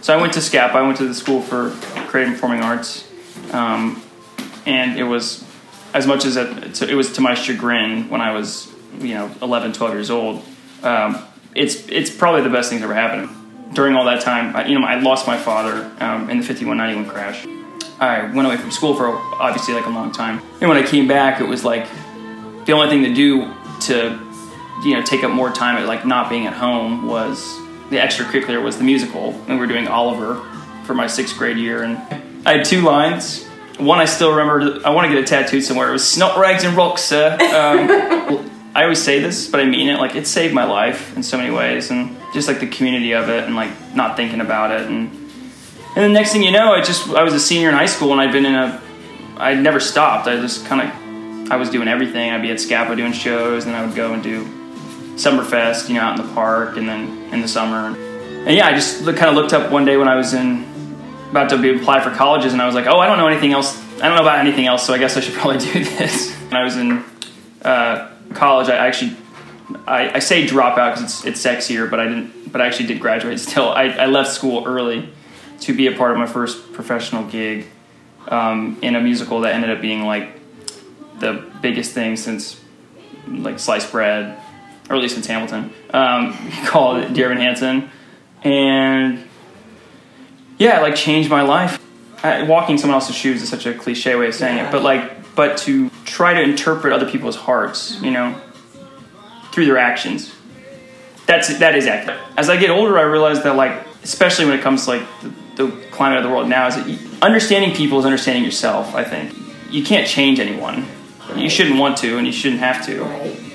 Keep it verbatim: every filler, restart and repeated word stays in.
So I went to SCAP. I went to the School for Creative and Performing Arts, um, and it was as much as a, it was to my chagrin when I was, you know, eleven, twelve years old. Um, it's it's probably the best thing that ever happened. During all that time, I, you know, I lost my father um, in the fifty-one ninety-one crash. I went away from school for obviously like a long time, and when I came back, it was like the only thing to do to, you know, take up more time at like not being at home was the extracurricular was the musical, and we were doing Oliver for my sixth grade year, and I had two lines. One I still remember. I want to get it tattooed somewhere. It was "Snot Rags and Rocks, sir." Um, I always say this, but I mean it. Like, it saved my life in so many ways, and just like the community of it, and like not thinking about it, and and the next thing you know, I just I was a senior in high school, and I'd been in a I'd never stopped. I just kind of I was doing everything. I'd be at SCAPA doing shows, and I would go and do Summerfest, you know, out in the park, and then in the summer. And yeah, I just kind of looked up one day when I was in about to be apply for colleges, and I was like, oh, I don't know anything else. I don't know about anything else, so I guess I should probably do this. When I was in uh, college, I actually I, I say drop out because it's, it's sexier, but I didn't. But I actually did graduate still. I, I left school early to be a part of my first professional gig um, in a musical that ended up being like the biggest thing since like sliced bread, or at least since Hamilton, um, called Dear Evan Hansen. And yeah, it like changed my life. I, walking someone else's shoes is such a cliche way of saying yeah. it, but like, but to try to interpret other people's hearts, you know, through their actions. That's, that is accurate. As I get older, I realize that like, especially when it comes to like the, the climate of the world now, is that understanding people is understanding yourself, I think. You can't change anyone. Right. You shouldn't want to, and you shouldn't have to. Right.